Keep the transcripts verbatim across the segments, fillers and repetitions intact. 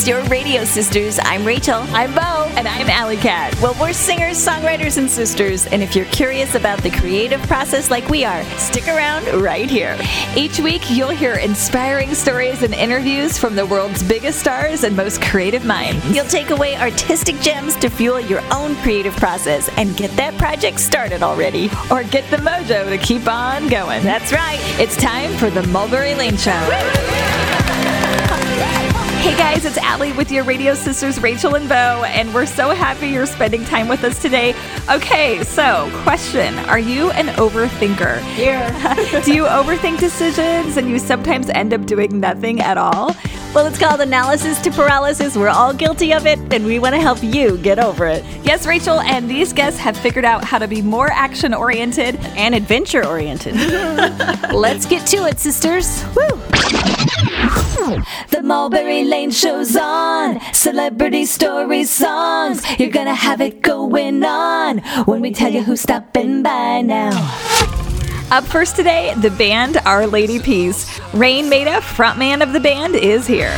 It's your radio sisters. I'm Rachel. I'm Bo. And I'm Alley Cat. Well, we're singers, songwriters, and sisters. And if you're curious about the creative process like we are, stick around right here. Each week, you'll hear inspiring stories and interviews from the world's biggest stars and most creative minds. You'll take away artistic gems to fuel your own creative process and get that project started already. Or get the mojo to keep on going. That's right. It's time for the Mulberry Lane Show. Hey guys, it's Allie with your radio sisters, Rachel and Bo, and we're so happy you're spending time with us today. Okay, so question, are you an overthinker? Yeah. Do you overthink decisions and you sometimes end up doing nothing at all? Well, it's called analysis to paralysis. We're all guilty of it, and we want to help you get over it. Yes, Rachel, and these guests have figured out how to be more action-oriented and adventure-oriented. Let's get to it, sisters. Woo! The Mulberry Lane Show's on. Celebrity story songs. You're gonna have it going on when we tell you who's stopping by now. Up first today, the band Our Lady Peace. Raine Maida, frontman of the band, is here.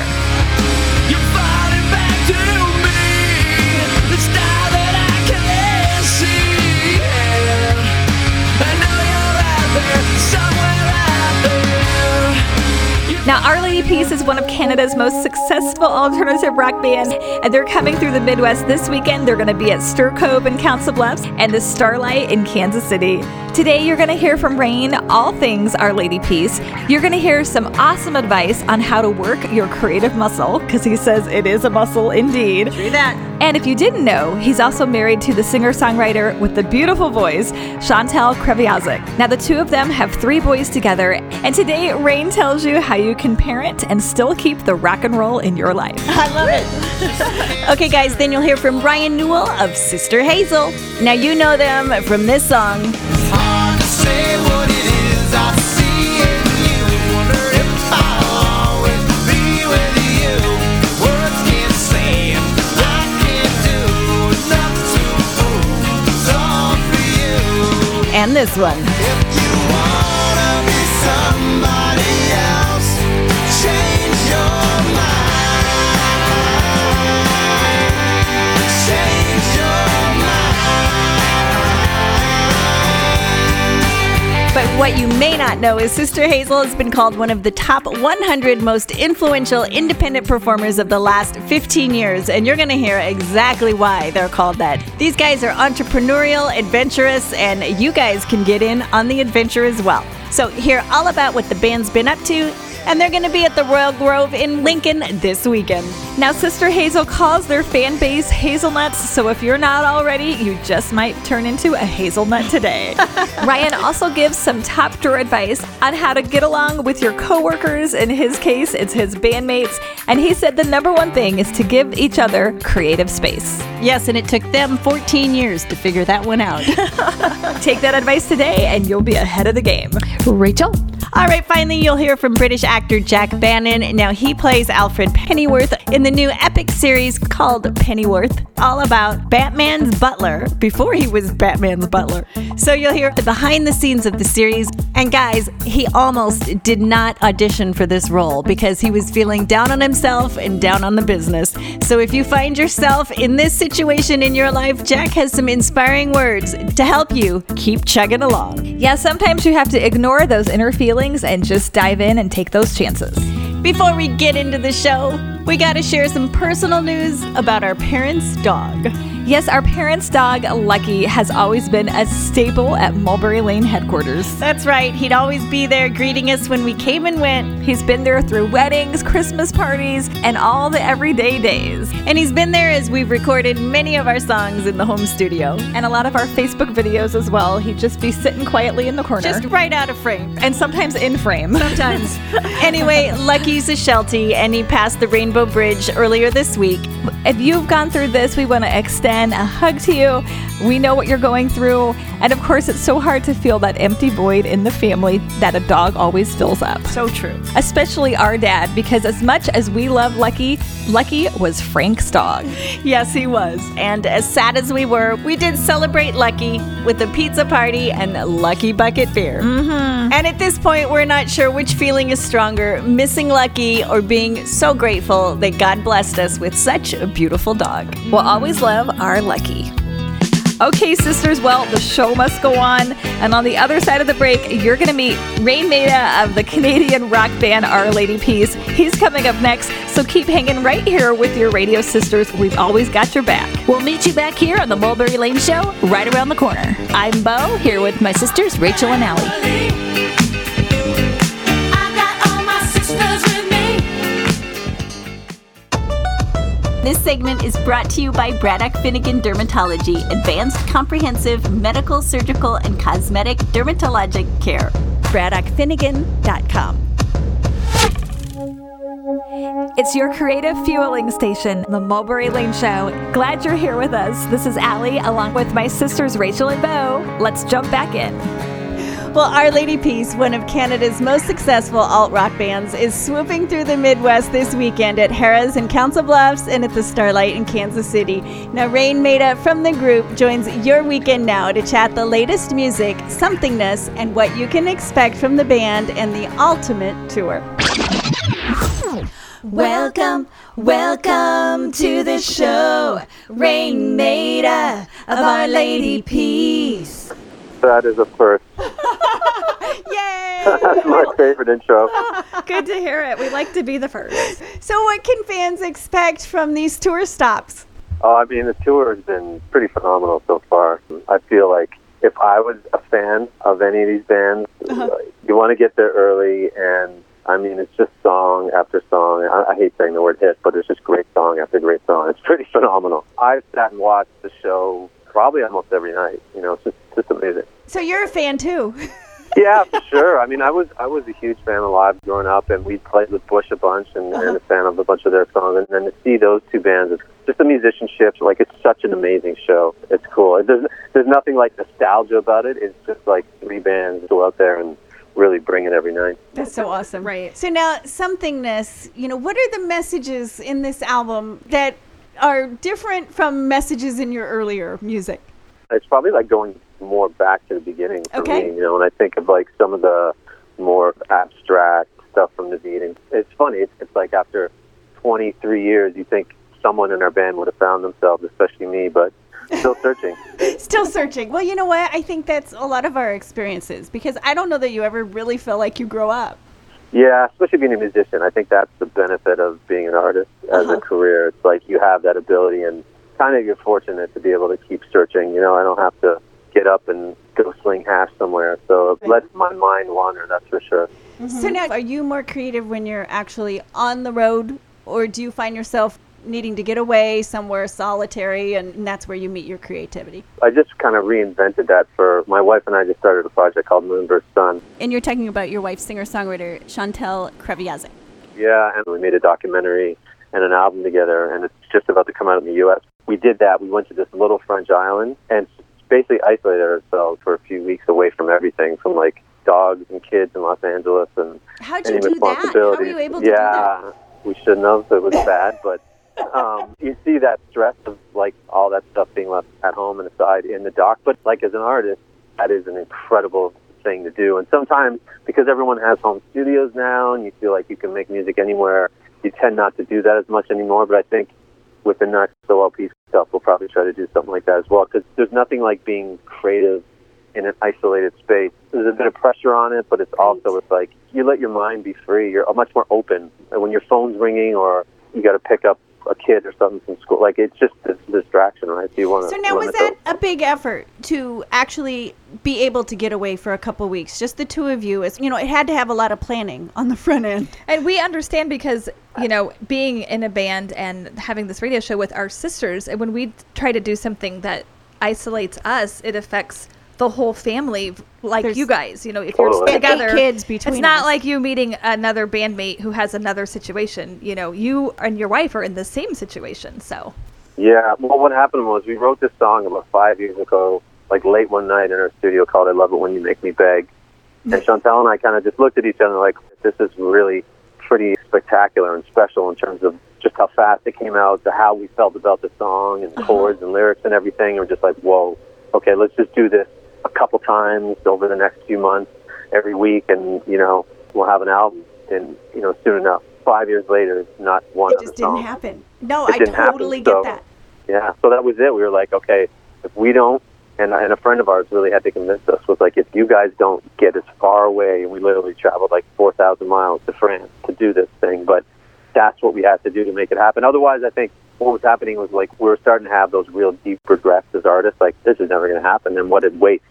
Now, Our Lady Peace is one of Canada's most successful alternative rock bands, and they're coming through the Midwest this weekend. They're going to be at Stir Cove in Council Bluffs and the Starlight in Kansas City. Today, you're going to hear from Raine all things Our Lady Peace. You're going to hear some awesome advice on how to work your creative muscle, because he says it is a muscle indeed. True that. And if you didn't know, he's also married to the singer-songwriter with the beautiful voice, Chantal Kreviazuk. Now, the two of them have three boys together, and today, Raine tells you how you You can parent and still keep the rock and roll in your life. I love it. Okay, guys, then you'll hear from Ryan Newell of Sister Hazel. Now you know them from this song. It's hard to say what it is I see in you. Wonder if I'll always be with you. Words can't say it. I can't do enough to move. It's all for you. And this one. If you wanna be somebody else. But what you may not know is Sister Hazel has been called one of the top one hundred most influential independent performers of the last fifteen years, and you're going to hear exactly why they're called that. These guys are entrepreneurial, adventurous, and you guys can get in on the adventure as well. So hear all about what the band's been up to, and they're going to be at the Royal Grove in Lincoln this weekend. Now, Sister Hazel calls their fan base hazelnuts, so if you're not already, you just might turn into a hazelnut today. Ryan also gives some top drawer advice on how to get along with your coworkers. In his case, it's his bandmates, and he said the number one thing is to give each other creative space. Yes, and it took them fourteen years to figure that one out. Take that advice today, and you'll be ahead of the game. Rachel? All right, finally, you'll hear from British actor Jack Bannon. Now, he plays Alfred Pennyworth in the new Epix series called Pennyworth, all about Batman's butler before he was Batman's butler. So you'll hear the behind the scenes of the series. And guys, he almost did not audition for this role because he was feeling down on himself and down on the business. So if you find yourself in this situation in your life, Jack has some inspiring words to help you keep chugging along. Yeah, sometimes you have to ignore those inner feelings and just dive in and take those chances. Before we get into the show, we gotta share some personal news about our parents' dog. Yes, our parents' dog, Lucky, has always been a staple at Mulberry Lane headquarters. That's right. He'd always be there greeting us when we came and went. He's been there through weddings, Christmas parties, and all the everyday days. And he's been there as we've recorded many of our songs in the home studio. And a lot of our Facebook videos as well. He'd just be sitting quietly in the corner. Just right out of frame. And sometimes in frame. Sometimes. Anyway, Lucky's a Sheltie, and he passed the Rainbow Bridge earlier this week. If you've gone through this, we want to extend a hug to you. We know what you're going through. And of course, it's so hard to fill that empty void in the family that a dog always fills up. So true. Especially our dad, because as much as we love Lucky, Lucky was Frank's dog. Yes, he was. And as sad as we were, we did celebrate Lucky with a pizza party and a Lucky bucket beer. Mm-hmm. And at this point, we're not sure which feeling is stronger, missing Lucky or being so grateful that God blessed us with such a beautiful dog. We'll always love our Lucky. Okay, sisters, well, the show must go on. And on the other side of the break, you're going to meet Raine Maida of the Canadian rock band Our Lady Peace. He's coming up next, so keep hanging right here with your radio sisters. We've always got your back. We'll meet you back here on the Mulberry Lane Show right around the corner. I'm Bo, here with my sisters, Rachel and Allie. This segment is brought to you by Braddock Finnegan Dermatology, advanced, comprehensive, medical, surgical, and cosmetic dermatologic care. Braddock Finnegan dot com. It's your creative fueling station, the Mulberry Lane Show. Glad you're here with us. This is Allie, along with my sisters Rachel and Bo. Let's jump back in. Well, Our Lady Peace, one of Canada's most successful alt-rock bands, is swooping through the Midwest this weekend at Harrah's in Council Bluffs and at the Starlight in Kansas City. Now, Raine Maida from the group joins your weekend now to chat the latest music, somethingness, and what you can expect from the band and the ultimate tour. Welcome, welcome to the show, Raine Maida of Our Lady Peace. That is a first. Yay! That's my favorite intro. Good to hear it. We like to be the first. So what can fans expect from these tour stops? Oh, I mean, the tour has been pretty phenomenal so far. I feel like if I was a fan of any of these bands, uh-huh. you want to get there early, and I mean, it's just song after song. I, I hate saying the word hit, but it's just great song after great song. It's pretty phenomenal. I've sat and watched the show probably almost every night. You know, it's just, just amazing. So you're a fan too. Yeah, for sure. I mean, I was I was a huge fan of Live growing up, and we played with Bush a bunch, and, uh-huh. and a fan of a bunch of their songs. And then to see those two bands, it's just the musicianship. Like, it's such an amazing show. It's cool. It doesn't, there's nothing like nostalgia about it. It's just like three bands go out there and really bring it every night. That's so awesome. Right. So now, somethingness, you know, what are the messages in this album that are different from messages in your earlier music? It's probably like going more back to the beginning for okay. me, you know, and I think of like some of the more abstract stuff from the beginning. It's funny, it's, it's like after twenty-three years, you think someone in our band would have found themselves, especially me, but still searching. Still searching. Well, you know what? I think that's a lot of our experiences, because I don't know that you ever really feel like you grow up. Yeah, especially being a musician. I think that's the benefit of being an artist as uh-huh. a career. It's like you have that ability, and kind of you're fortunate to be able to keep searching. You know, I don't have to get up and go sling hash somewhere. So it lets my mind wander, that's for sure. Mm-hmm. So now, are you more creative when you're actually on the road, or do you find yourself needing to get away somewhere solitary, and that's where you meet your creativity? I just kind of reinvented that for my wife, and I just started a project called Moon versus. Sun. And you're talking about your wife, singer-songwriter Chantal Kreviazuk. Yeah, and we made a documentary and an album together, and it's just about to come out in the U S. We did that. We went to this little French island, and basically isolated ourselves for a few weeks away from everything, from like dogs and kids in Los Angeles and How'd you any do that? How were you able to yeah, do that? Yeah, we shouldn't have. It was bad, but um, you see that stress of like all that stuff being left at home and aside in the dock. But like as an artist, that is an incredible thing to do. And sometimes because everyone has home studios now and you feel like you can make music anywhere, you tend not to do that as much anymore. But I think with the next O L P stuff, we'll probably try to do something like that as well, because there's nothing like being creative in an isolated space. There's a bit of pressure on it, but it's also, it's like you let your mind be free. You're much more open. And when your phone's ringing or you got to pick up a kid or something from school, like it's just this distraction, right? So, you wanna, so now, was that those. a big effort to actually be able to get away for a couple weeks, just the two of you? As you know, it had to have a lot of planning on the front end, and we understand, because you know, being in a band and having this radio show with our sisters, and when we try to do something that isolates us, it affects the whole family. Like There's, you guys, you know, if totally. you're together, eight kids between it's not us. Like you meeting another bandmate who has another situation. You know, you and your wife are in the same situation. So Yeah, well, what happened was we wrote this song about five years ago, like late one night in our studio called I Love It When You Make Me Beg. And Chantal and I kind of just looked at each other like, this is really pretty spectacular and special in terms of just how fast it came out, to how we felt about the song and chords uh-huh. and lyrics and everything. And we're just like, whoa, okay, let's just do this a couple times over the next few months, every week, and, you know, we'll have an album. And, you know, soon enough, five years later, not one other song. It just didn't happen. No, I totally get that. Yeah, so that was it. We were like, okay, if we don't, and, and a friend of ours really had to convince us, was like, if you guys don't get as far away, and we literally traveled like four thousand miles to France to do this thing, but that's what we had to do to make it happen. Otherwise, I think what was happening was like we were starting to have those real deep regrets as artists, like this is never going to happen, and what a waste.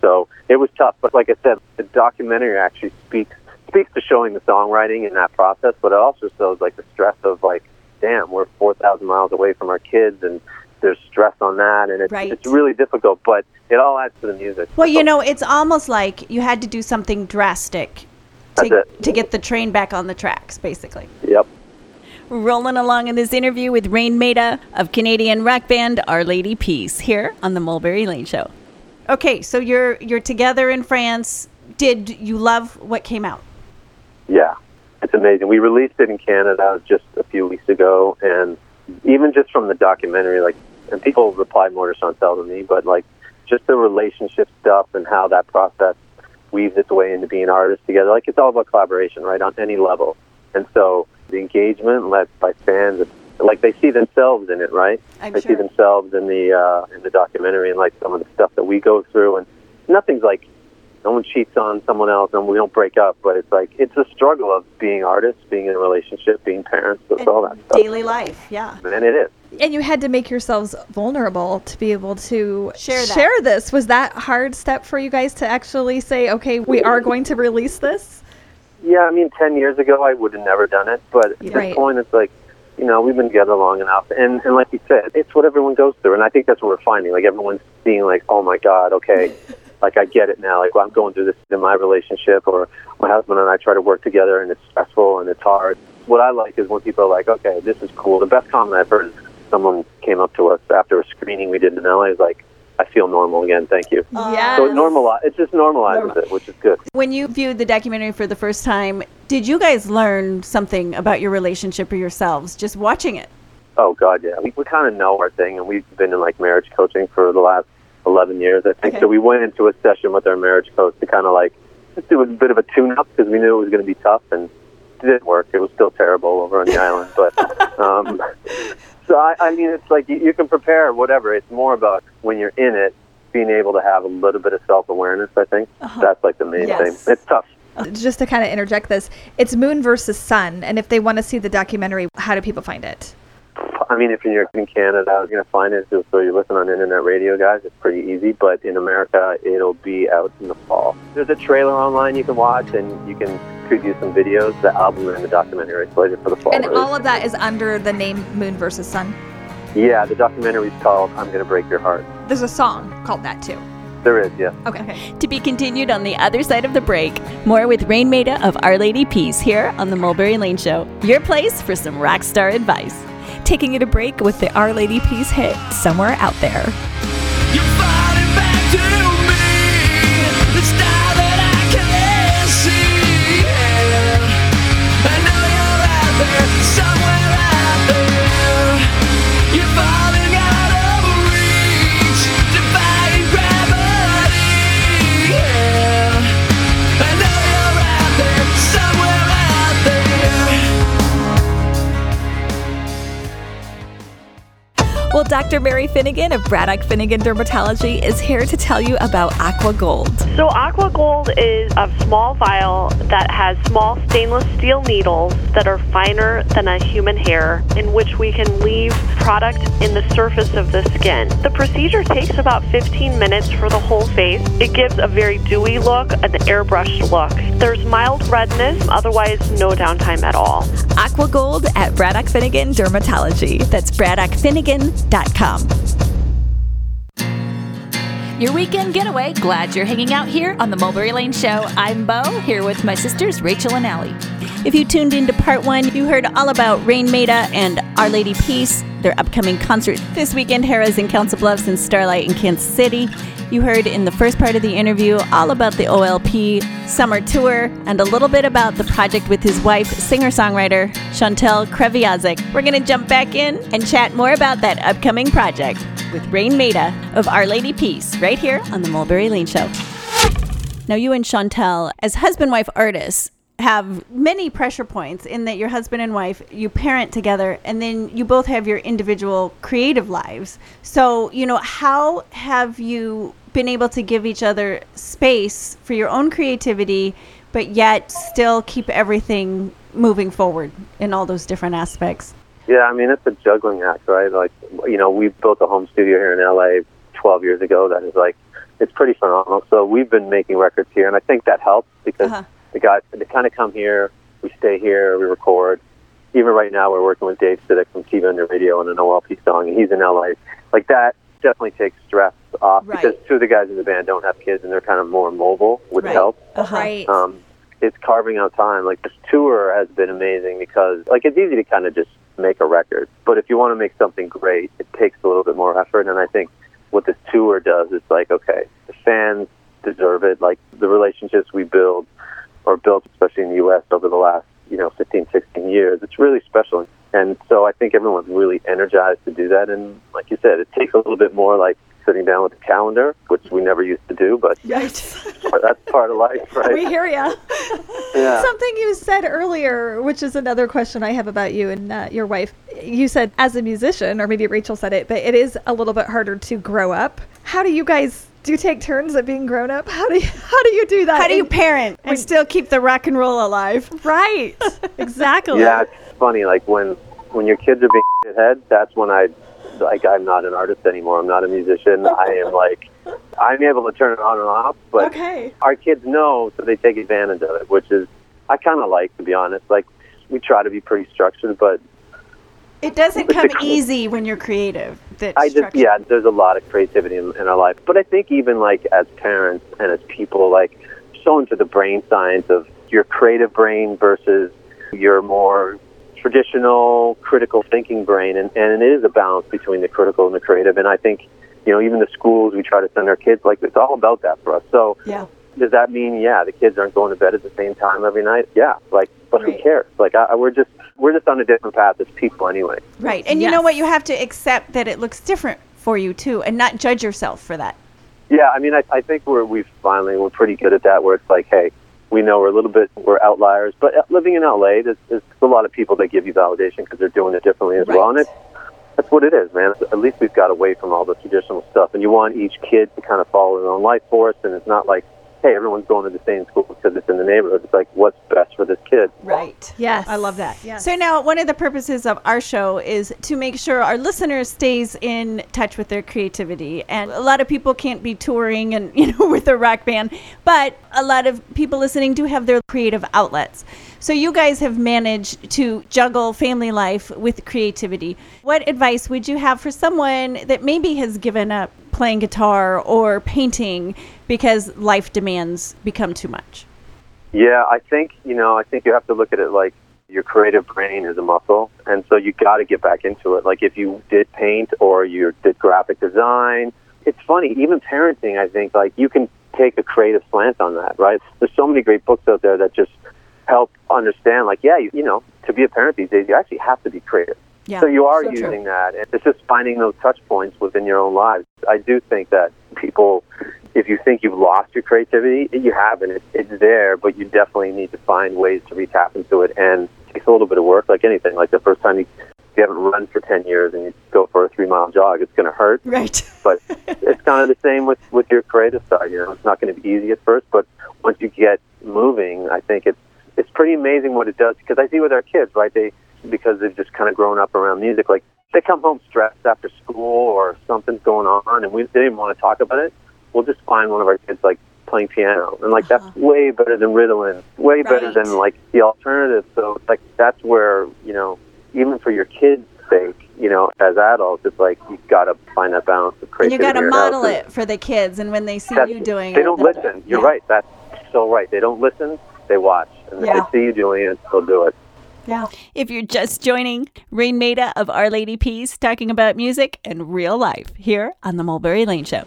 So it was tough, but like I said, the documentary actually speaks speaks to showing the songwriting in that process, but it also shows like the stress of like, damn, we're four thousand miles away from our kids, and there's stress on that, and it's, right. it's really difficult, but it all adds to the music. Well, you know, it's almost like you had to do something drastic to, to get the train back on the tracks, basically. Yep. Rolling along in this interview with Raine Maida of Canadian rock band Our Lady Peace here on the Mulberry Lane Show. Okay, so you're you're together in France. Did you love what came out? Yeah, it's amazing. We released it in Canada just a few weeks ago, and even just from the documentary, like, and people reply more to Chantal than me, but like just the relationship stuff and how that process weaves its way into being artists together. Like, it's all about collaboration, right, on any level. And so the engagement led by fans, like, they see themselves in it, right? I'm they sure. see themselves in the uh, in the documentary and, like, some of the stuff that we go through. And nothing's like, no one cheats on someone else and we don't break up, but it's like, it's a struggle of being artists, being in a relationship, being parents, it's all that stuff. Daily life, yeah. And it is. And you had to make yourselves vulnerable to be able to share, that. share this. Was that a hard step for you guys to actually say, okay, we are going to release this? Yeah, I mean, ten years ago, I would have never done it. But at right. this point, it's like, you know, we've been together long enough. And, and like you said, it's what everyone goes through. And I think that's what we're finding. Like, everyone's seeing, like, oh, my God, okay, like, I get it now. Like, well, I'm going through this in my relationship, or my husband and I try to work together, and it's stressful and it's hard. What I like is when people are like, okay, this is cool. The best comment I've heard is someone came up to us after a screening we did in L A, was like, I feel normal again, thank you. Yes. So it, normali- it just normalizes normal. it, which is good. When you viewed the documentary for the first time, did you guys learn something about your relationship or yourselves just watching it? Oh, God, yeah. We, we kind of know our thing, and we've been in, like, marriage coaching for the last eleven years, I think. Okay. So we went into a session with our marriage coach to kind of, like, just do a bit of a tune-up because we knew it was going to be tough, and it didn't work. It was still terrible over on the island, but... Um, So, I, I mean, it's like you, you can prepare whatever. It's more about when you're in it, being able to have a little bit of self-awareness, I think. Uh-huh. That's like the main yes. thing. It's tough. Just to kind of interject this, it's Moon versus. Sun. And if they want to see the documentary, how do people find it? I mean, if you're in Canada, you're going to find it. So you listen on internet radio, guys. It's pretty easy. But in America, it'll be out in the fall. There's a trailer online you can watch, and you can preview some videos, the album, and the documentary. It's slated for the fall. And release. All of that is under the name Moon versus. Sun? Yeah, the documentary's called I'm Gonna Break Your Heart. There's a song called that, too. There is, yeah. Okay. okay. To be continued on the other side of the break. More with Raine Maida of Our Lady Peace here on the Mulberry Lane Show. Your place for some rock star advice. Taking it a break with the Our Lady Peace hit Somewhere Out There. You're falling back to me. The star that I can't see. I know you're out there. Somewhere out there. You're falling out of reach. Defying gravity. I know you're out there. Somewhere out there. Well, Doctor Mary Finnegan of Braddock Finnegan Dermatology is here to tell you about Aqua Gold. So Aqua Gold is a small vial that has small stainless steel needles that are finer than a human hair, in which we can leave product in the surface of the skin. The procedure takes about fifteen minutes for the whole face. It gives a very dewy look, an airbrushed look. There's mild redness, otherwise no downtime at all. Aqua Gold at Braddock Finnegan Dermatology. That's Braddock Finnegan. Your weekend getaway. Glad you're hanging out here on the Mulberry Lane Show. I'm Beau, here with my sisters Rachel and Allie. If you tuned into part one, you heard all about Raine Maida and Our Lady Peace. their upcoming concerts this weekend, Harrah's in Council Bluffs and Starlight in Kansas City. You heard in the first part of the interview all about the O L P summer tour and a little bit about the project with his wife, singer-songwriter Chantal Kreviazuk. We're going to jump back in and chat more about that upcoming project with Raine Maida of Our Lady Peace right here on the Mulberry Lane Show. Now, you and Chantal, as husband-wife artists, have many pressure points in that your husband and wife, you parent together, and then you both have your individual creative lives. So, you know, how have you been able to give each other space for your own creativity, but yet still keep everything moving forward in all those different aspects? Yeah, I mean, it's a juggling act, right? Like, you know, we built a home studio here in L A twelve years ago that is like, it's pretty phenomenal. So we've been making records here, and I think that helps because uh-huh. The guys, they kind of come here, we stay here, we record. Even right now, we're working with Dave Sitek from T V on the Radio on an O L P song, and he's in L A. Like, that definitely takes stress off, right? Because two of the guys in the band don't have kids, and they're kind of more mobile, which right. helps. Uh-huh. Right. Um, it's carving out time. Like, this tour has been amazing because, like, it's easy to kind of just make a record. But if you want to make something great, it takes a little bit more effort, and I think what this tour does is like, okay, the fans deserve it. Like, the relationships we build or built, especially in the U S over the last, you know, fifteen, sixteen years. It's really special. And so I think everyone's really energized to do that. And like you said, it takes a little bit more like sitting down with a calendar, which we never used to do, but that's part of life, right? We hear ya. Yeah. Something you said earlier, which is another question I have about you and uh, your wife. You said as a musician, or maybe Rachel said it, but it is a little bit harder to grow up. How do you guys do you take turns at being grown up? How do you, how do you do that? How do you parent and, and still keep the rock and roll alive? Right. Exactly. Yeah, it's funny. Like when, when your kids are being shithead, that's when I, like, I'm not an artist anymore. I'm not a musician. I am like, I'm able to turn it on and off, but okay. Our kids know, so they take advantage of it, which is, I kind of like, to be honest. Like, we try to be pretty structured, but it doesn't come easy when you're creative. That I just, yeah, there's a lot of creativity in, in our life. But I think even, like, as parents and as people, like, so into the brain science of your creative brain versus your more traditional critical thinking brain. And, and it is a balance between the critical and the creative. And I think, you know, even the schools we try to send our kids, like, it's all about that for us. So yeah. Does that mean, yeah, the kids aren't going to bed at the same time every night? Yeah, like, but right. Who cares? Like, I, we're just... We're just on a different path as people anyway. Right. And yes. You know what? You have to accept that it looks different for you, too, and not judge yourself for that. Yeah. I mean, I, I think we're, we've finally, we're pretty good at that, where it's like, hey, we know we're a little bit, we're outliers. But living in L A, there's, there's a lot of people that give you validation because they're doing it differently as right. well. And it's, that's what it is, man. At least we've got away from all the traditional stuff. And you want each kid to kind of follow their own life force. And it's not like, hey, everyone's going to the same school because it's in the neighborhood. It's like, what's best for this kid? Right. Yes. I love that. Yes. So now one of the purposes of our show is to make sure our listeners stays in touch with their creativity. And a lot of people can't be touring and, you know, with a rock band, but a lot of people listening do have their creative outlets. So you guys have managed to juggle family life with creativity. What advice would you have for someone that maybe has given up playing guitar or painting because life demands become too much? Yeah, I think, you know, I think you have to look at it like your creative brain is a muscle. And so you got to get back into it. Like if you did paint or you did graphic design, it's funny, even parenting, I think, like you can take a creative slant on that, right? There's so many great books out there that just help understand, like, yeah, you, you know, to be a parent these days, you actually have to be creative. Yeah, so you are so using true. That. And it's just finding those touch points within your own lives. I do think that people, if you think you've lost your creativity, you haven't. It, it's there, but you definitely need to find ways to re-tap into it. And it takes a little bit of work, like anything. Like the first time you, you haven't run for ten years and you go for a three-mile jog, it's going to hurt. Right. But it's kind of the same with, with your creative side. You know, it's not going to be easy at first, but once you get moving, I think it's, it's pretty amazing what it does. Because I see with our kids, right, they... because they've just kind of grown up around music. Like, they come home stressed after school or something's going on, and we they didn't want to talk about it. We'll just find one of our kids, like, playing piano. And, like, uh-huh. that's way better than Ritalin, way right. better than, like, the alternative. So, like, that's where, you know, even for your kids' sake, you know, as adults, it's like you've got to find that balance of creativity. And you got to model it and, for the kids, and when they see you doing they it. They don't listen. You're yeah. right. That's so right. They don't listen. They watch. And yeah. if they see you doing it, they'll do it. Yeah. If you're just joining, Raine Maida of Our Lady Peace talking about music and real life here on the Mulberry Lane Show.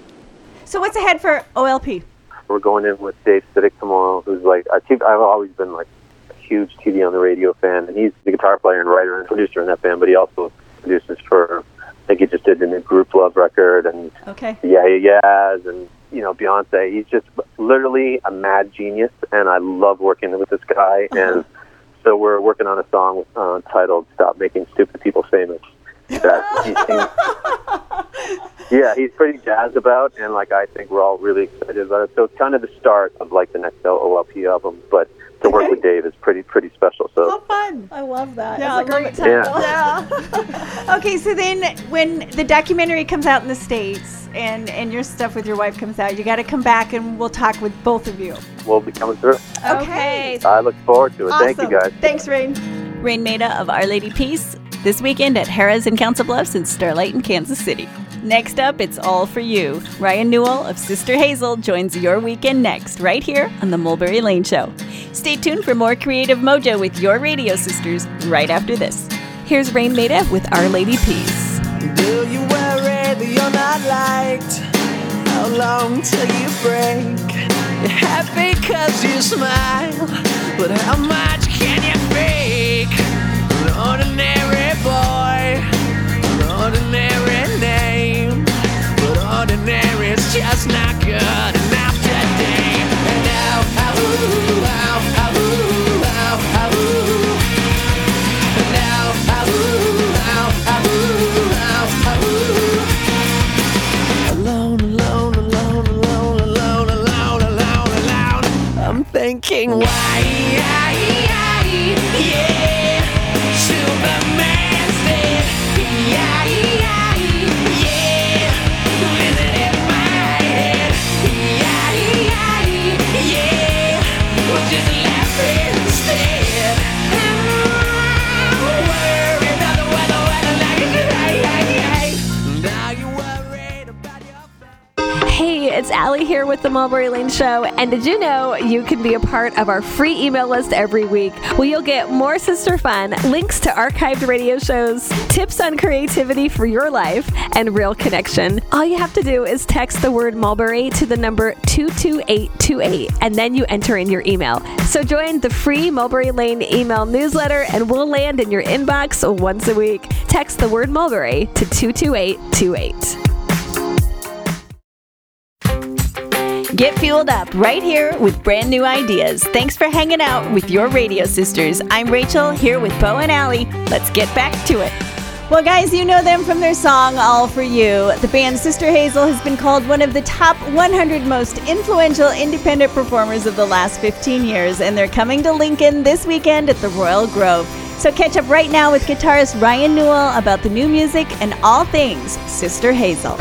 So what's ahead for O L P? We're going in with Dave Sitek tomorrow, who's like, I've always been like a huge T V on the Radio fan, and he's the guitar player and writer and producer in that band, but he also produces for, I think he just did the new Group Love record, and okay. Yeah, yeah, and, you know, Beyonce. He's just literally a mad genius, and I love working with this guy, uh-huh. and so we're working on a song uh, titled Stop Making Stupid People Famous. That he seems, yeah, he's pretty jazzed about, and like I think we're all really excited about it. So it's kind of the start of like the next O L P album, but to okay. work with Dave is pretty pretty special. So how fun! I love that. Yeah, it's a great time. Yeah. yeah. Okay, so then when the documentary comes out in the States and and your stuff with your wife comes out, you got to come back and we'll talk with both of you. We'll be coming through. Okay. I look forward to it. Awesome. Thank you guys. Thanks, Raine. Raine Maida of Our Lady Peace. This weekend at Harrah's in Council Bluffs and Starlight in Kansas City. Next up, it's all for you. Ryan Newell of Sister Hazel joins your weekend next, right here on the Mulberry Lane Show. Stay tuned for more Creative Mojo with your radio sisters right after this. Here's Raine Maida with Our Lady Peace. Do you worry that you're not liked? How long till you break? You're happy because you smile, but how much can you fake? An ordinary boy, an ordinary name, but ordinary is just not good enough today. And now, ah ooh, ah ooh, ah ooh. And now, ah ooh, ah ooh, ah ooh. Alone, alone, alone, alone, alone, alone, alone, alone. I'm thinking, why, yeah. It's Allie here with the Mulberry Lane Show, and did you know you can be a part of our free email list every week where you'll get more sister fun, links to archived radio shows, tips on creativity for your life, and real connection. All you have to do is text the word Mulberry to the number two two eight two eight, and then you enter in your email. So join the free Mulberry Lane email newsletter, and we'll land in your inbox once a week. Text the word Mulberry to two two eight two eight. Get fueled up right here with brand new ideas. Thanks for hanging out with your radio sisters. I'm Rachel here with Bo and Allie. Let's get back to it. Well, guys, you know them from their song, All For You. The band Sister Hazel has been called one of the top one hundred most influential independent performers of the last fifteen years, and they're coming to Lincoln this weekend at the Royal Grove. So catch up right now with guitarist Ryan Newell about the new music and all things Sister Hazel.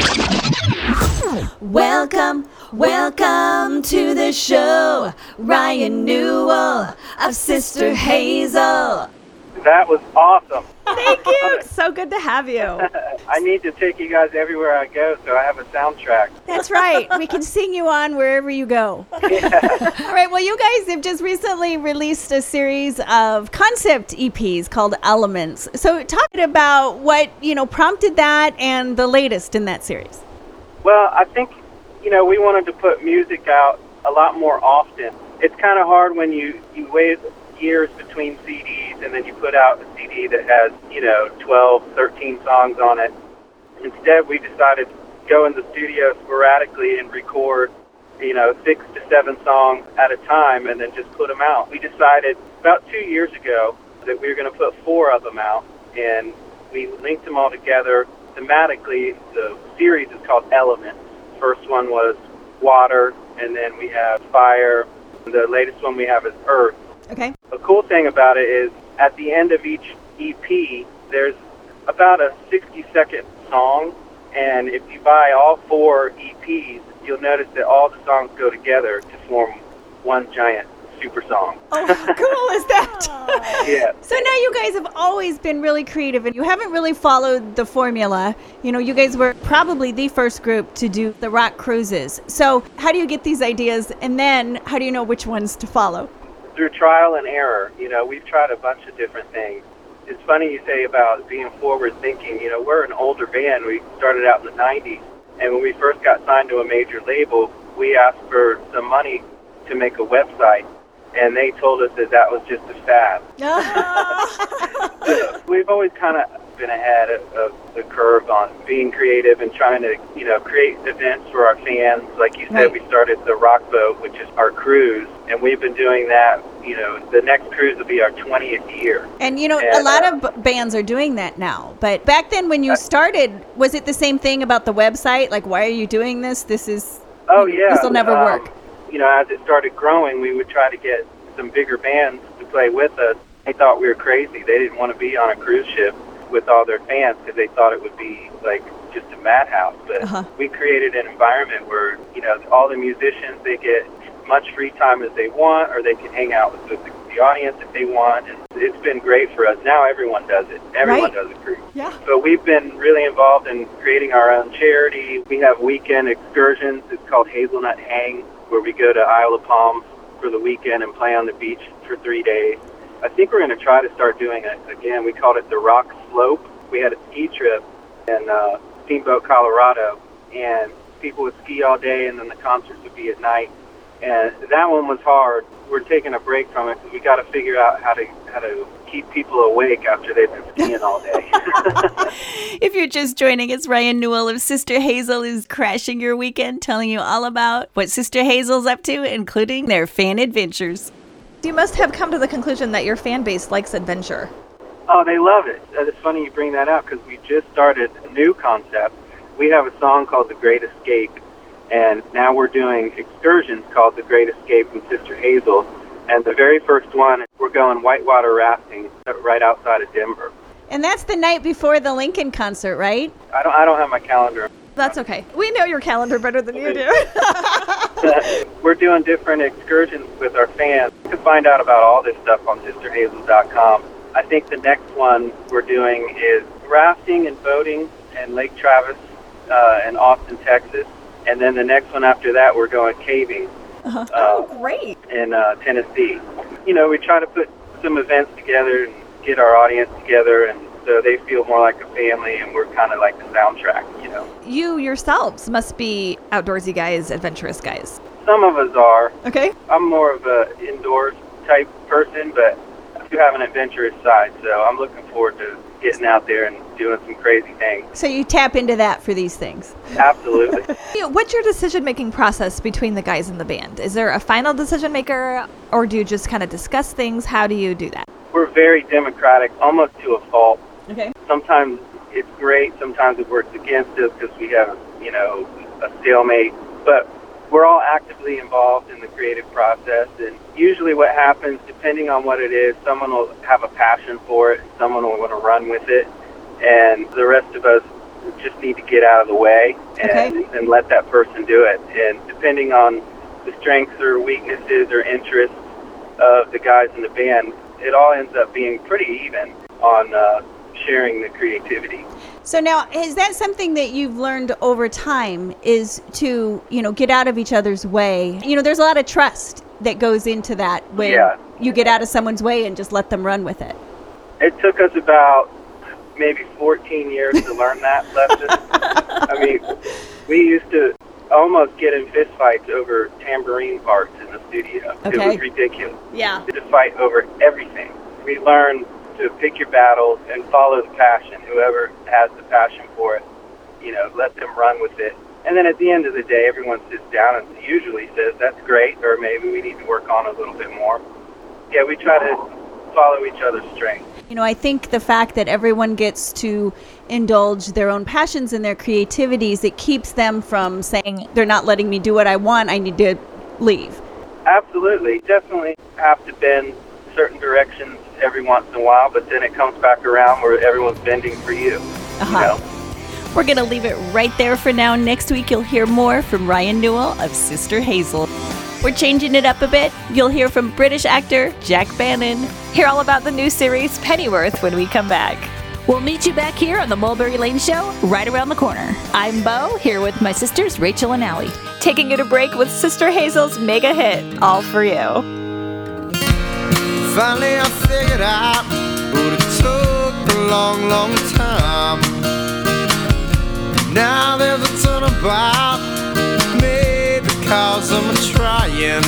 Welcome, welcome to the show, Ryan Newell of Sister Hazel. That was awesome. Thank you. So good to have you. I need to take you guys everywhere I go, so I have a soundtrack. That's right. We can sing you on wherever you go. Yeah. All right. Well, you guys have just recently released a series of concept E Ps called Elements. So talk about what, you know, prompted that and the latest in that series. Well, I think, you know, we wanted to put music out a lot more often. It's kind of hard when you, you wait years between C Ds and then you put out a C D that has, you know, twelve, thirteen songs on it. Instead, we decided to go in the studio sporadically and record, you know, six to seven songs at a time and then just put them out. We decided about two years ago that we were going to put four of them out, and we linked them all together. Thematically, the series is called Elements. First one was water, and then we have fire. The latest one we have is earth. Okay. The cool thing about it is at the end of each E P, there's about a sixty-second song, and if you buy all four E Ps, you'll notice that all the songs go together to form one giant super song. Oh, how cool is that? Yeah. So now you guys have always been really creative, and you haven't really followed the formula. You know, you guys were probably the first group to do the rock cruises. So how do you get these ideas, and then how do you know which ones to follow? through trial and error. You know, we've tried a bunch of different things. It's funny you say about being forward thinking. You know, we're an older band. We started out in the nineties, and when we first got signed to a major label, we asked for some money to make a website, and they told us that that was just a fad. So we've always kind of been ahead of, of the curve on being creative and trying to, you know, create events for our fans. Like you said, right. We started the Rock Boat, which is our cruise, and we've been doing that. You know, the next cruise will be our twentieth year. And, you know, and, a lot uh, of bands are doing that now. But back then when you started, was it the same thing about the website? Like, why are you doing this? This is, oh, yeah. This will never um, work. You know, as it started growing, we would try to get some bigger bands to play with us. They thought we were crazy. They didn't want to be on a cruise ship with all their fans because they thought it would be, like, just a madhouse. But uh-huh. we created an environment where, you know, all the musicians, they get much free time as they want, or they can hang out with the, the audience if they want. And it's been great for us. Now everyone does it. Everyone right. does a cruise. Yeah. So we've been really involved in creating our own charity. We have weekend excursions. It's called Hazelnut Hang, where we go to Isle of Palms for the weekend and play on the beach for three days. I think we're going to try to start doing it again. We called it the Rock Slope. We had a ski trip in uh, Steamboat, Colorado, and people would ski all day, and then the concerts would be at night. And that one was hard. We're taking a break from it because we got to figure out how to how to keep people awake after they've been skiing all day. If you're just joining us, Ryan Newell of Sister Hazel is crashing your weekend, telling you all about what Sister Hazel's up to, including their fan adventures. You must have come to the conclusion that your fan base likes adventure. Oh, they love it. It's funny you bring that up because we just started a new concept. We have a song called The Great Escape, and now we're doing excursions called The Great Escape from Sister Hazel. And the very first one, we're going whitewater rafting right outside of Denver. And that's the night before the Lincoln concert, right? I don't I don't have my calendar. That's okay. We know your calendar better than you do. We're doing different excursions with our fans. You can find out about all this stuff on sister hazel dot com. I think the next one we're doing is rafting and boating in Lake Travis uh, in Austin, Texas. And then the next one after that, we're going caving. Uh-huh. Uh, oh, great. In uh, Tennessee. You know, we try to put some events together and get our audience together, and so they feel more like a family, and we're kind of like the soundtrack, you know. You yourselves must be outdoorsy guys, adventurous guys. Some of us are. Okay. I'm more of a indoors type person, but I do have an adventurous side, so I'm looking forward to getting out there and doing some crazy things. So you tap into that for these things. Absolutely. What's your decision-making process between the guys in the band? Is there a final decision maker, or do you just kind of discuss things? How do you do that? We're very democratic, almost to a fault. Okay. Sometimes it's great. Sometimes it works against us because we have, you know, a stalemate. But we're all actively involved in the creative process, and usually what happens, depending on what it is, someone will have a passion for it, someone will want to run with it, and the rest of us just need to get out of the way and, okay. and let that person do it. And depending on the strengths or weaknesses or interests of the guys in the band, it all ends up being pretty even on uh, sharing the creativity. So now, is that something that you've learned over time, is to, you know, get out of each other's way? You know, there's a lot of trust that goes into that when yeah. you get out of someone's way and just let them run with it. It took us about maybe fourteen years to learn that lesson. I mean, we used to almost get in fist fights over tambourine parts in the studio. Okay. It was ridiculous. Yeah. We had to fight over everything. We learned to pick your battles and follow the passion. Whoever has the passion for it, you know, let them run with it. And then at the end of the day, everyone sits down and usually says, that's great, or maybe we need to work on a little bit more. Yeah, we try to follow each other's strengths. You know, I think the fact that everyone gets to indulge their own passions and their creativities, it keeps them from saying, they're not letting me do what I want, I need to leave. Absolutely. Definitely have to bend certain directions every once in a while, but then it comes back around where everyone's bending for you. Uh-huh. You know? We're going to leave it right there for now. Next week, you'll hear more from Ryan Newell of Sister Hazel. We're changing it up a bit. You'll hear from British actor Jack Bannon. Hear all about the new series Pennyworth when we come back. We'll meet you back here on the Mulberry Lane Show right around the corner. I'm Bo, here with my sisters Rachel and Allie. Taking it a break with Sister Hazel's mega hit, All For You. Finally I figured out, but it took a long, long time. Now there's a turnabout, maybe cause I'm trying.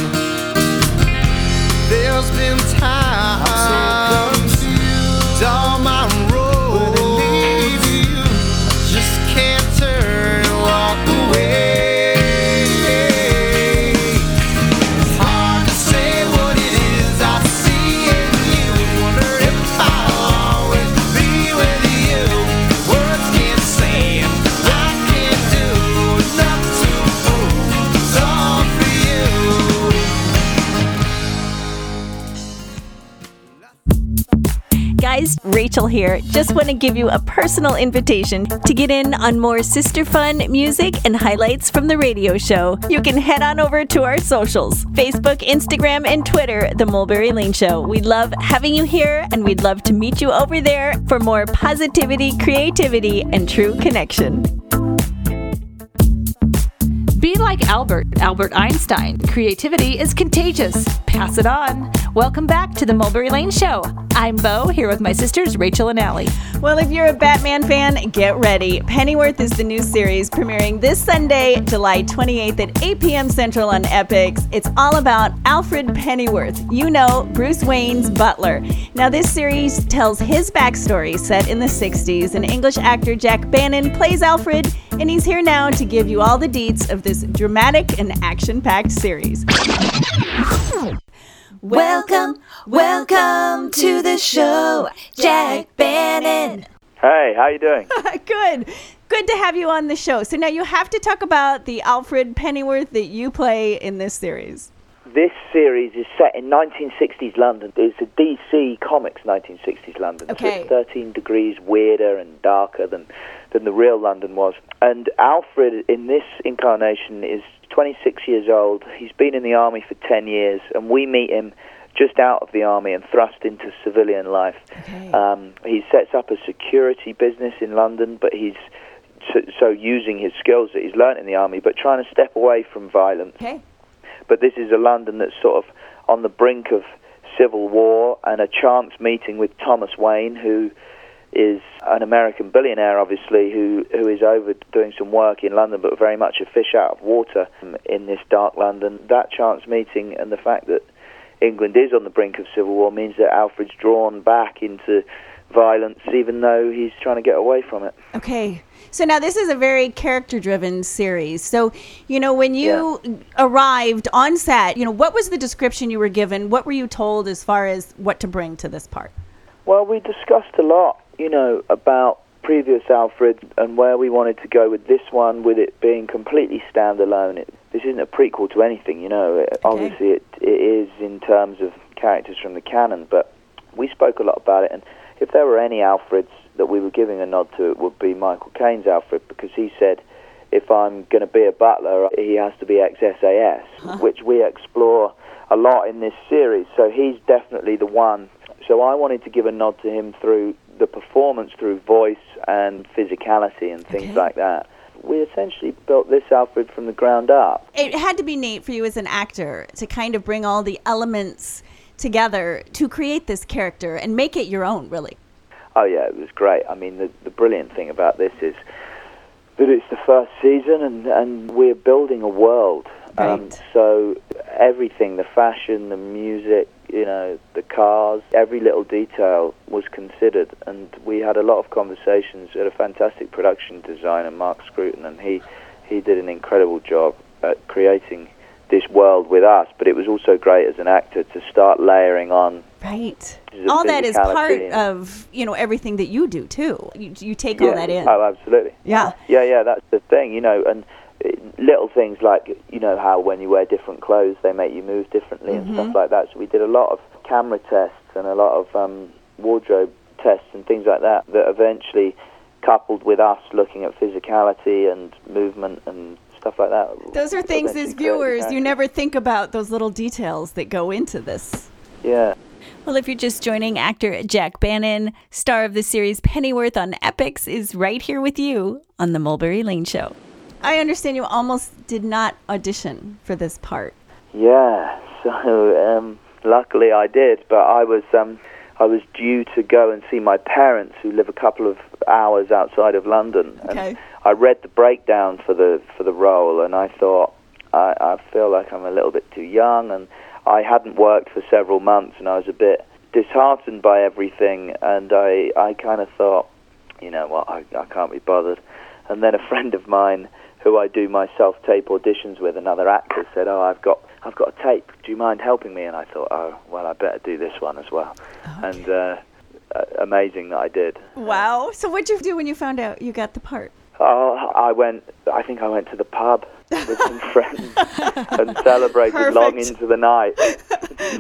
There's been times, so all my roads I just can't turn and walk away. Guys, Rachel here. Just want to give you a personal invitation to get in on more sister fun, music, and highlights from the radio show. You can head on over to our socials, Facebook, Instagram, and Twitter, The Mulberry Lane Show. We'd love having you here, and we'd love to meet you over there for more positivity, creativity, and true connection. Be like Albert, Albert Einstein. Creativity is contagious. Pass it on. Welcome back to the Mulberry Lane Show. I'm Bo, here with my sisters, Rachel and Allie. Well, if you're a Batman fan, get ready. Pennyworth is the new series premiering this Sunday, July twenty-eighth at eight p.m. Central on Epix. It's all about Alfred Pennyworth, you know, Bruce Wayne's butler. Now, this series tells his backstory set in the sixties. And English actor Jack Bannon plays Alfred, and he's here now to give you all the deets of this dramatic and action-packed series. Welcome, welcome to the show, Jack Bannon. Hey, how you doing? Good. Good to have you on the show. So now you have to talk about the Alfred Pennyworth that you play in this series. This series is set in nineteen sixties London. It's a D C Comics nineteen sixties London. Okay. So it's thirteen degrees weirder and darker than, than the real London was. And Alfred, in this incarnation, is twenty-six years old, he's been in the army for ten years, and we meet him just out of the army and thrust into civilian life. Okay. Um, he sets up a security business in London, but he's so, so using his skills that he's learnt in the army, but trying to step away from violence. Okay. But this is a London that's sort of on the brink of civil war, and a chance meeting with Thomas Wayne, who is an American billionaire, obviously, who, who is over doing some work in London, but very much a fish out of water in this dark London. That chance meeting and the fact that England is on the brink of civil war means that Alfred's drawn back into violence, even though he's trying to get away from it. Okay. So now this is a very character-driven series. So, you know, when you yeah. arrived on set, you know, what was the description you were given? What were you told as far as what to bring to this part? Well, we discussed a lot, you know, about previous Alfred and where we wanted to go with this one, with it being completely standalone. It, this isn't a prequel to anything, you know. It, okay. Obviously, it, it is in terms of characters from the canon, but we spoke a lot about it. And if there were any Alfreds that we were giving a nod to, it would be Michael Caine's Alfred, because he said, if I'm going to be a butler, he has to be ex-S A S, huh. which we explore a lot in this series. So he's definitely the one. So I wanted to give a nod to him through the performance, through voice and physicality and things okay. like that. We essentially built this Alfred from the ground up. It had to be neat for you as an actor to kind of bring all the elements together to create this character and make it your own, really. Oh, yeah, it was great. I mean, the, the brilliant thing about this is that it's the first season and, and we're building a world. Right. Um, so everything, the fashion, the music, you know, the cars, every little detail was considered, and we had a lot of conversations. We had a fantastic production designer, Mark Scruton, and he, he did an incredible job at creating this world with us, but it was also great as an actor to start layering on. Right. All that is part of, you know, everything that you do, too. You, you take yeah. all that in. Oh, absolutely. Yeah. Yeah, yeah, that's the thing, you know, and little things like, you know, how when you wear different clothes they make you move differently mm-hmm. and stuff like that. So we did a lot of camera tests and a lot of um, wardrobe tests and things like that that eventually, coupled with us looking at physicality and movement and stuff like that. Those are things as viewers you never think about, those little details that go into this. Yeah. Well, if you're just joining, actor Jack Bannon, star of the series Pennyworth on Epix, is right here with you on The Mulberry Lane Show. I understand you almost did not audition for this part. Yeah, so um, Luckily, I did, but I was um, I was due to go and see my parents, who live a couple of hours outside of London. Okay. And I read the breakdown for the for the role, and I thought, I, I feel like I'm a little bit too young, and I hadn't worked for several months, and I was a bit disheartened by everything, and I, I kind of thought, you know what, I, I can't be bothered. And then a friend of mine, who I do my self-tape auditions with, another actor, said, oh, I've got I've got a tape, do you mind helping me? And I thought, oh, well, I better do this one as well. Okay. And uh, amazing that I did. Wow. So what did you do when you found out you got the part? Oh, I went, I think I went to the pub with some friends and celebrated Perfect. long into the night.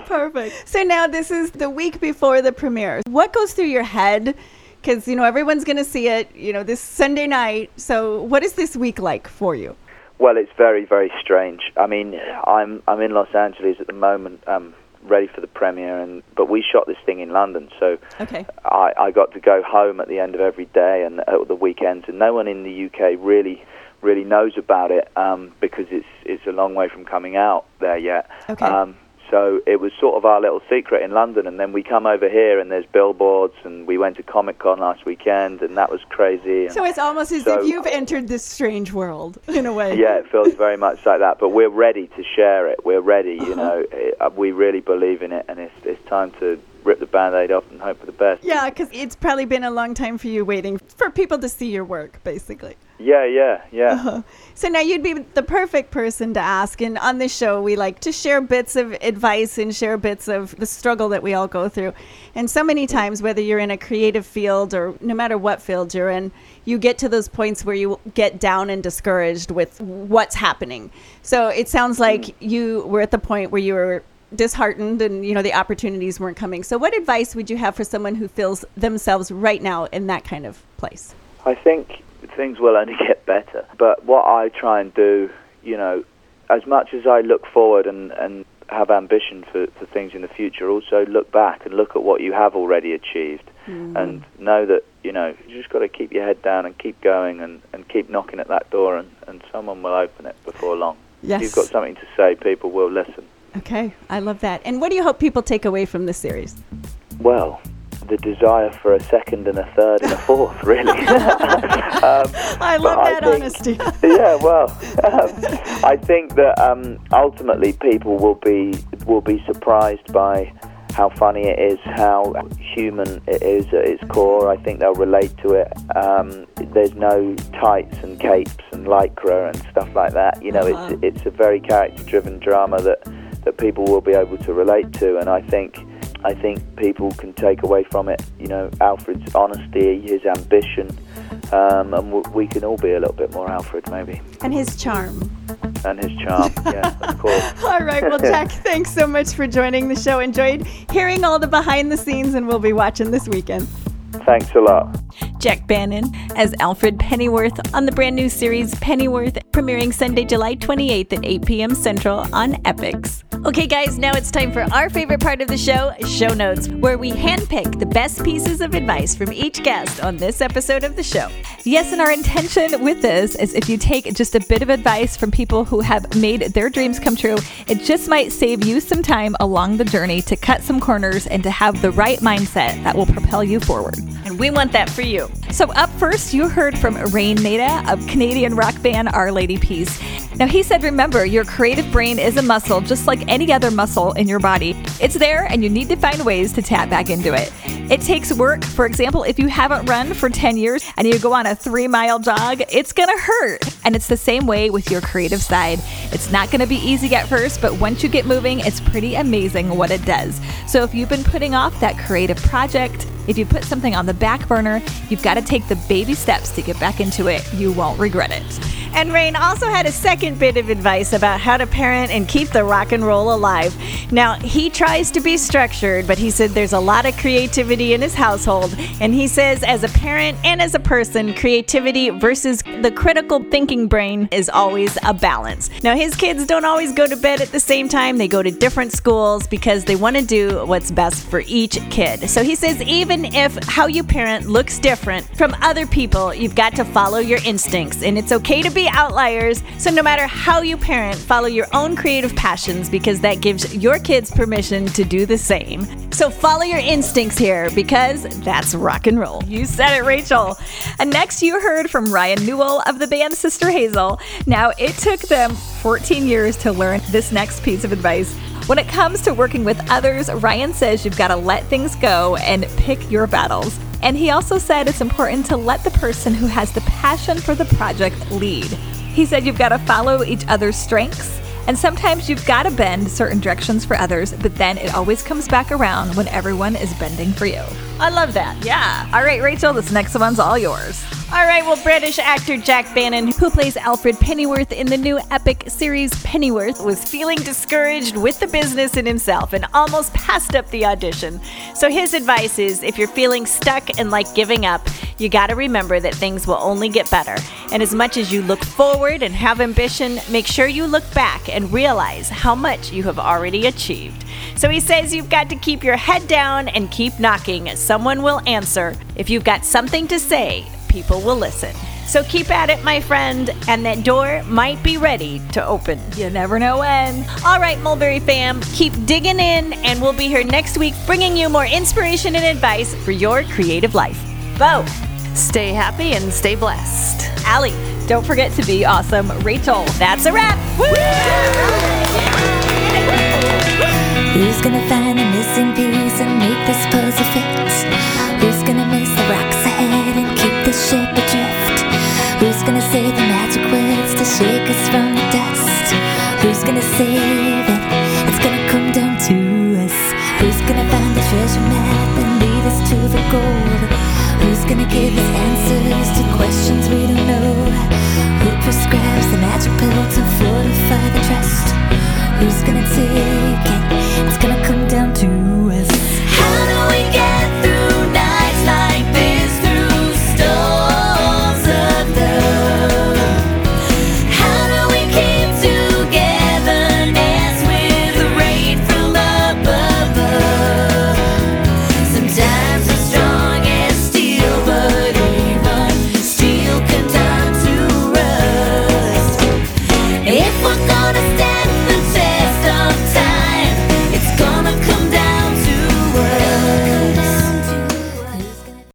Perfect. So now this is the week before the premiere. What goes through your head? Because, you know, everyone's going to see it, you know, this Sunday night. So what is this week like for you? Well, it's very, very strange. I mean, I'm I'm in Los Angeles at the moment, um, ready for the premiere, and but we shot this thing in London, so okay. I, I got to go home at the end of every day and at the weekends, and no one in the U K really, really knows about it um, because it's it's a long way from coming out there yet. Okay. Um, So it was sort of our little secret in London, and then we come over here and there's billboards, and we went to Comic-Con last weekend, and that was crazy. And so it's almost as so, if you've entered this strange world in a way. Yeah, it feels very much like that, but we're ready to share it. We're ready, you uh-huh. know. It, we really believe in it, and it's, it's time to rip the Band-Aid off and hope for the best. Yeah, because it's probably been a long time for you waiting for people to see your work, basically. Yeah, yeah, yeah. Uh-huh. So now you'd be the perfect person to ask. And on this show, we like to share bits of advice and share bits of the struggle that we all go through. And so many times, whether you're in a creative field or no matter what field you're in, you get to those points where you get down and discouraged with what's happening. So it sounds like mm. you were at the point where you were disheartened and, you know, the opportunities weren't coming. So what advice would you have for someone who feels themselves right now in that kind of place? I think things will only get better. But what I try and do, you know, as much as I look forward and, and have ambition for, for things in the future, also look back and look at what you have already achieved mm. and know that, you know, you just got to keep your head down and keep going and, and keep knocking at that door, and, and someone will open it before long. Yes. If you've got something to say, people will listen. Okay, I love that. And what do you hope people take away from this series? Well, the desire for a second and a third and a fourth, really. um, I love I that think, honesty. Yeah, well, um, I think that um, ultimately people will be will be surprised by how funny it is, how human it is at its core. I think they'll relate to it. Um, there's no tights and capes and lycra and stuff like that. You know, uh-huh. it's it's a very character-driven drama that that people will be able to relate to, and I think. I think people can take away from it, you know, Alfred's honesty, his ambition, um, and w- we can all be a little bit more Alfred, maybe. And his charm. And his charm, yeah, of course. All right, well, Jack, thanks so much for joining the show. Enjoyed hearing all the behind the scenes, and we'll be watching this weekend. Thanks a lot. Jack Bannon as Alfred Pennyworth on the brand new series Pennyworth, premiering Sunday, July twenty-eighth at eight p.m. Central on Epix. Okay, guys, now it's time for our favorite part of the show, show notes, where we handpick the best pieces of advice from each guest on this episode of the show. Yes, and our intention with this is if you take just a bit of advice from people who have made their dreams come true, it just might save you some time along the journey to cut some corners and to have the right mindset that will propel you forward. And we want that for you. So up first, you heard from Raine Maida of Canadian rock band Our Lady Peace. Now he said, remember, your creative brain is a muscle just like any other muscle in your body. It's there and you need to find ways to tap back into it. It takes work. For example, if you haven't run for ten years and you go on a three mile jog, it's going to hurt. And it's the same way with your creative side. It's not going to be easy at first, but once you get moving, it's pretty amazing what it does. So if you've been putting off that creative project, if you put something on the back burner, you've got to take the baby steps to get back into it. You won't regret it. And Raine also had a second bit of advice about how to parent and keep the rock and roll alive. Now, he tries to be structured, but he said there's a lot of creativity in his household. And he says, as a parent and as a person, creativity versus the critical thinking brain is always a balance. Now, his kids don't always go to bed at the same time. They go to different schools because they want to do what's best for each kid. So he says, even if how you parent looks different from other people, you've got to follow your instincts. And it's okay to be be outliers, so no matter how you parent, follow your own creative passions because that gives your kids permission to do the same. So follow your instincts here because that's rock and roll. You said it, Rachel. And next you heard from Ryan Newell of the band Sister Hazel. Now, it took them fourteen years to learn this next piece of advice. When it comes to working with others, Ryan says you've got to let things go and pick your battles. And he also said it's important to let the person who has the passion for the project lead. He said you've got to follow each other's strengths, and sometimes you've got to bend certain directions for others, but then it always comes back around when everyone is bending for you. I love that. Yeah. All right, Rachel, this next one's all yours. All right, well, British actor Jack Bannon, who plays Alfred Pennyworth in the new epic series Pennyworth, was feeling discouraged with the business and himself and almost passed up the audition. So his advice is, if you're feeling stuck and like giving up, you got to remember that things will only get better. And as much as you look forward and have ambition, make sure you look back and realize how much you have already achieved. So he says you've got to keep your head down and keep knocking. Someone will answer. If you've got something to say, people will listen. So keep at it, my friend, and that door might be ready to open. You never know when. All right, Mulberry fam, keep digging in, and we'll be here next week bringing you more inspiration and advice for your creative life. Bo, stay happy and stay blessed. Allie, don't forget to be awesome. Rachel, that's a wrap. Woo! Who's gonna find a missing piece and make this puzzle fit? Who's gonna miss the rocks ahead and keep the ship adrift? Who's gonna say the magic words to shake us from the dust? Who's gonna save it? It's gonna come down to us. Who's gonna find the treasure map and lead us to the gold? Who's gonna give us answers to questions we don't know? Who prescribes the magic pill to fortify the trust? Who's gonna take it?